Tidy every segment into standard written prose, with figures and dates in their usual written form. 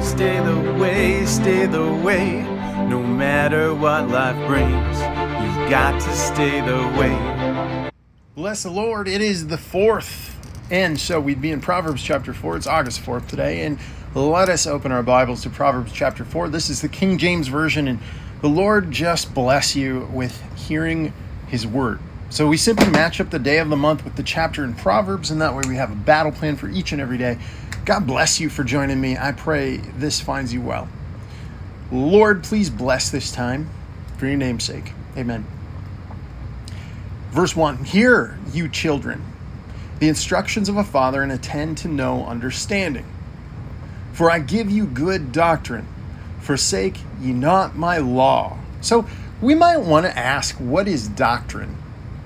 stay the way, no matter what life brings, you've got to stay the way. Bless the Lord, it is the 4th, and so we'd be in Proverbs chapter 4, it's August 4th today, and let us open our Bibles to Proverbs chapter 4. This is the King James Version, and the Lord just bless you with hearing His Word. So we simply match up the day of the month with the chapter in Proverbs, and that way we have a battle plan for each and every day. God bless you for joining me. I pray this finds you well. Lord, please bless this time for your name's sake. Amen. Verse 1, hear, you children, the instructions of a father, and attend to no understanding. For I give you good doctrine. Forsake ye not my law. So we might want to ask, what is doctrine?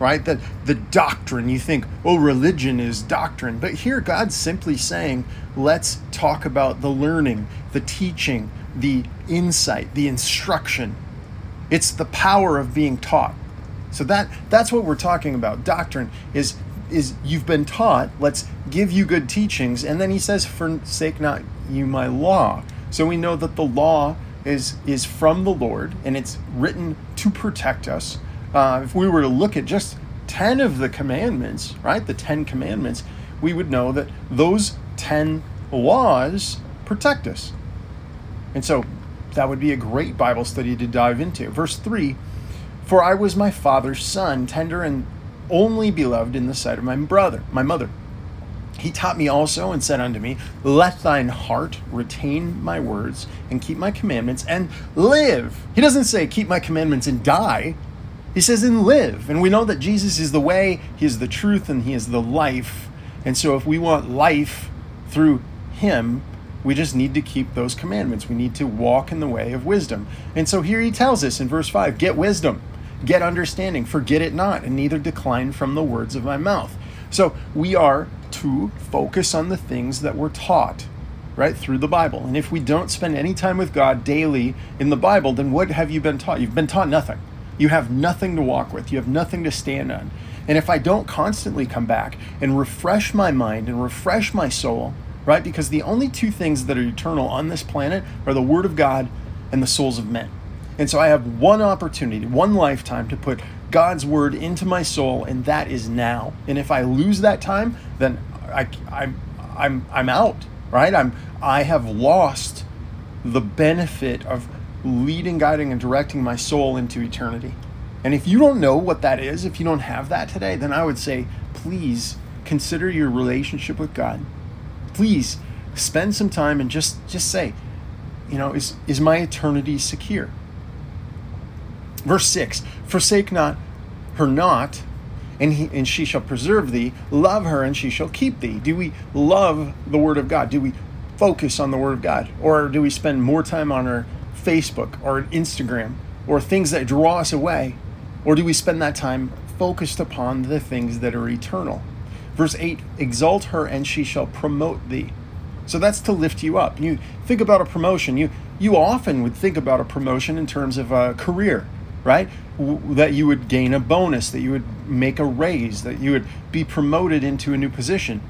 Right? The doctrine, you think, oh, religion is doctrine. But here God's simply saying, let's talk about the learning, the teaching, the insight, the instruction. It's the power of being taught. So that's what we're talking about. Doctrine is you've been taught, let's give you good teachings. And then he says, forsake not you my law. So we know that the law is from the Lord, and it's written to protect us. If we were to look at just 10 of the commandments, right, the 10 commandments, we would know that those 10 laws protect us. And so that would be a great Bible study to dive into. Verse 3, for I was my father's son, tender and only beloved in the sight of my mother. He taught me also and said unto me, let thine heart retain my words and keep my commandments and live. He doesn't say keep my commandments and die. He says, and live. And we know that Jesus is the way, He is the truth, and He is the life. And so if we want life through Him, we just need to keep those commandments. We need to walk in the way of wisdom. And so here He tells us in verse 5, get wisdom, get understanding, forget it not, and neither decline from the words of my mouth. So we are to focus on the things that we're taught, right, through the Bible. And if we don't spend any time with God daily in the Bible, then what have you been taught? You've been taught nothing. You have nothing to walk with. You have nothing to stand on. And if I don't constantly come back and refresh my mind and refresh my soul, right? Because the only two things that are eternal on this planet are the Word of God and the souls of men. And so I have one opportunity, one lifetime to put God's Word into my soul, and that is now. And if I lose that time, then I'm out, right? I have lost the benefit of leading, guiding, and directing my soul into eternity. And if you don't know what that is, if you don't have that today, then I would say, please consider your relationship with God. Please spend some time and just say, you know, is my eternity secure? Verse 6, forsake not her not, and she shall preserve thee. Love her, and she shall keep thee. Do we love the Word of God? Do we focus on the Word of God? Or do we spend more time on her Facebook or Instagram or things that draw us away? Or do we spend that time focused upon the things that are eternal? Verse 8, exalt her and she shall promote thee. So that's to lift you up. You think about a promotion. You often would think about a promotion in terms of a career, right? That you would gain a bonus, that you would make a raise, that you would be promoted into a new position.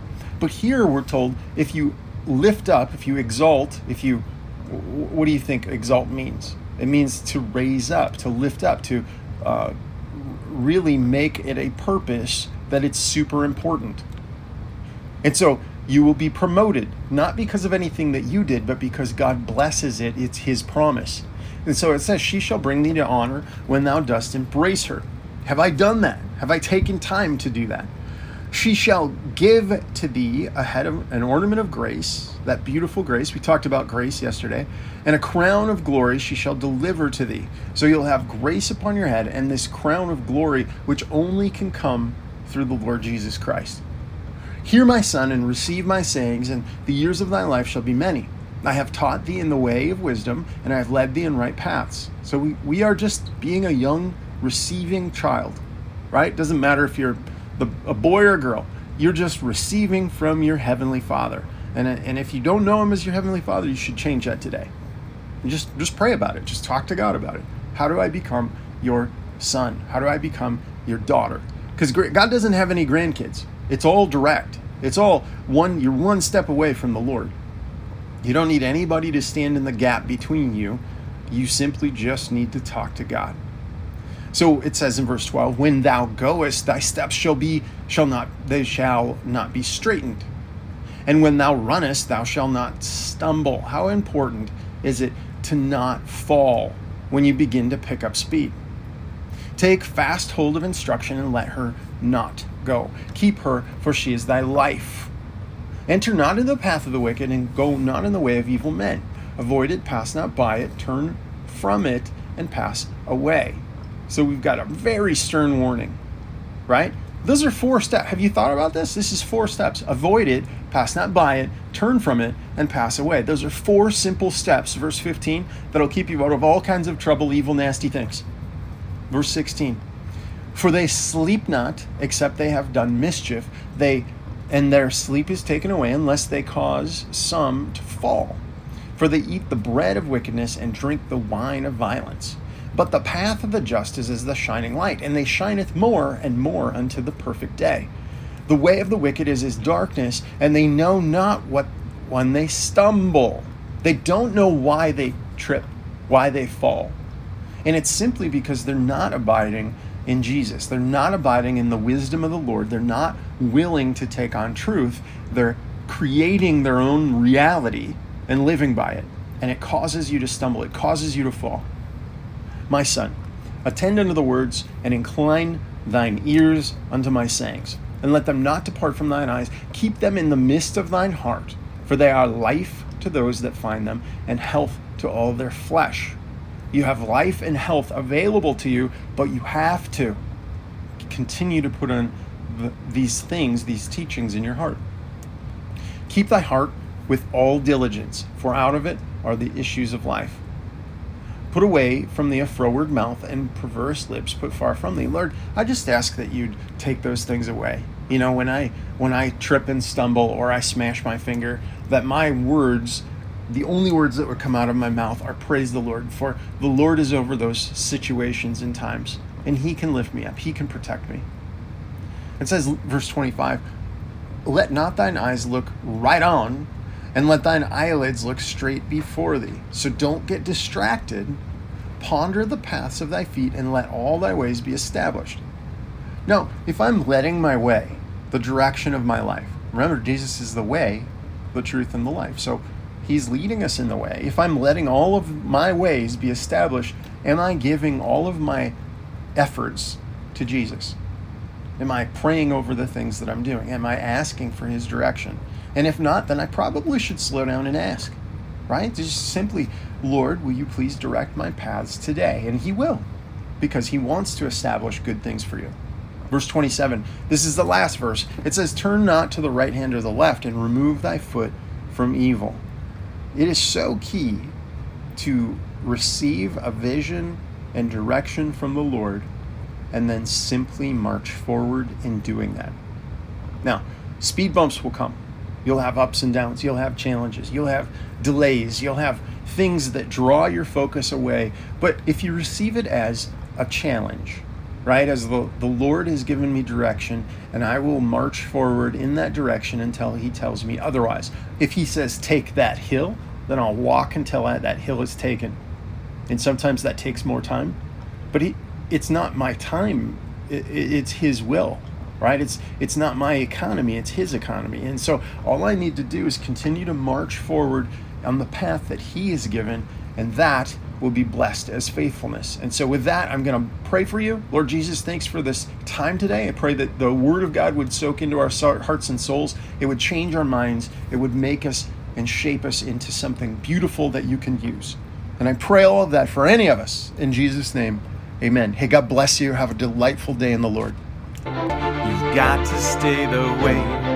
But here we're told if you lift up, if you exalt, if you what do you think exalt means? It means to raise up, to lift up, to really make it a purpose that it's super important. And so you will be promoted, not because of anything that you did, but because God blesses it. It's His promise. And so it says, she shall bring thee to honor when thou dost embrace her. Have I done that? Have I taken time to do that? She shall give to thee a head of an ornament of grace, that beautiful grace. We talked about grace yesterday. And a crown of glory she shall deliver to thee. So you'll have grace upon your head and this crown of glory, which only can come through the Lord Jesus Christ. Hear, my son, and receive my sayings, and the years of thy life shall be many. I have taught thee in the way of wisdom, and I have led thee in right paths. So we are just being a young, receiving child, right? Doesn't matter if you're a boy or a girl, you're just receiving from your Heavenly Father. And if you don't know Him as your Heavenly Father, you should change that today. And just pray about it. Just talk to God about it. How do I become your son? How do I become your daughter? Because God doesn't have any grandkids. It's all direct. It's all you're one step away from the Lord. You don't need anybody to stand in the gap between you. You simply just need to talk to God. So it says in verse 12, when thou goest, thy steps shall not be straightened. And when thou runnest, thou shalt not stumble. How important is it to not fall when you begin to pick up speed? Take fast hold of instruction and let her not go. Keep her, for she is thy life. Enter not into the path of the wicked, and go not in the way of evil men. Avoid it, pass not by it, turn from it, and pass away. So we've got a very stern warning, right? Those are 4 steps. Have you thought about this? This is 4 steps. Avoid it, pass not by it, turn from it, and pass away. Those are 4 simple steps, verse 15, that'll keep you out of all kinds of trouble, evil, nasty things. Verse 16, for they sleep not, except they have done mischief, and their sleep is taken away, unless they cause some to fall. For they eat the bread of wickedness and drink the wine of violence. But the path of the just is the shining light, and they shineth more and more unto the perfect day. The way of the wicked is as darkness, and they know not what when they stumble. They don't know why they trip, why they fall. And it's simply because they're not abiding in Jesus. They're not abiding in the wisdom of the Lord. They're not willing to take on truth. They're creating their own reality and living by it. And it causes you to stumble. It causes you to fall. My son, attend unto the words, and incline thine ears unto my sayings, and let them not depart from thine eyes. Keep them in the midst of thine heart, for they are life to those that find them, and health to all their flesh. You have life and health available to you, but you have to continue to put on these things, these teachings in your heart. Keep thy heart with all diligence, for out of it are the issues of life. Put away from thee a froward mouth, and perverse lips put far from thee. Lord, I just ask that you'd take those things away. You know, when I trip and stumble, or I smash my finger, that my words, the only words that would come out of my mouth are praise the Lord, for the Lord is over those situations and times, and he can lift me up. He can protect me. It says, verse 25, let not thine eyes look right on, and let thine eyelids look straight before thee. So don't get distracted. Ponder the paths of thy feet, and let all thy ways be established. Now, if I'm letting my way, the direction of my life, remember, Jesus is the way, the truth, and the life. So he's leading us in the way. If I'm letting all of my ways be established, am I giving all of my efforts to Jesus? Am I praying over the things that I'm doing? Am I asking for his direction? And if not, then I probably should slow down and ask, right? Just simply, Lord, will you please direct my paths today? And he will, because he wants to establish good things for you. Verse 27, this is the last verse. It says, turn not to the right hand or the left, and remove thy foot from evil. It is so key to receive a vision and direction from the Lord, and then simply march forward in doing that. Now, speed bumps will come. You'll have ups and downs. You'll have challenges. You'll have delays. You'll have things that draw your focus away. But if you receive it as a challenge, right, as the Lord has given me direction, and I will march forward in that direction until he tells me otherwise. If he says, take that hill, then I'll walk until that hill is taken. And sometimes that takes more time. But it's not my time. It's his will. Right? It's not my economy, it's his economy. And so all I need to do is continue to march forward on the path that he has given, and that will be blessed as faithfulness. And so with that, I'm going to pray for you. Lord Jesus, thanks for this time today. I pray that the word of God would soak into our hearts and souls. It would change our minds. It would make us and shape us into something beautiful that you can use. And I pray all of that for any of us. In Jesus' name, amen. Hey, God bless you. Have a delightful day in the Lord. Got to stay the way.